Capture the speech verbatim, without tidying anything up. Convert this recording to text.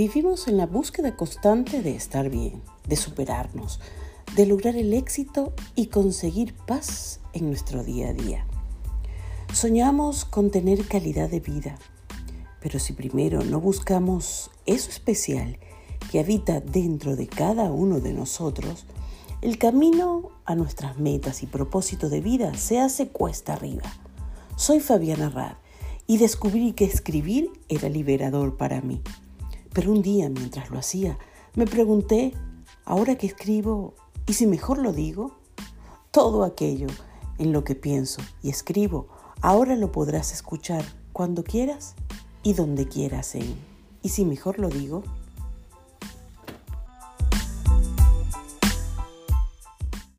Vivimos en la búsqueda constante de estar bien, de superarnos, de lograr el éxito y conseguir paz en nuestro día a día. Soñamos con tener calidad de vida, pero si primero no buscamos eso especial que habita dentro de cada uno de nosotros, el camino a nuestras metas y propósitos de vida se hace cuesta arriba. Soy Fabiana Rad y descubrí que escribir era liberador para mí. Pero un día, mientras lo hacía, me pregunté, ¿ahora que escribo, y si mejor lo digo? Todo aquello en lo que pienso y escribo, ahora lo podrás escuchar cuando quieras y donde quieras en ¿Y si mejor lo digo?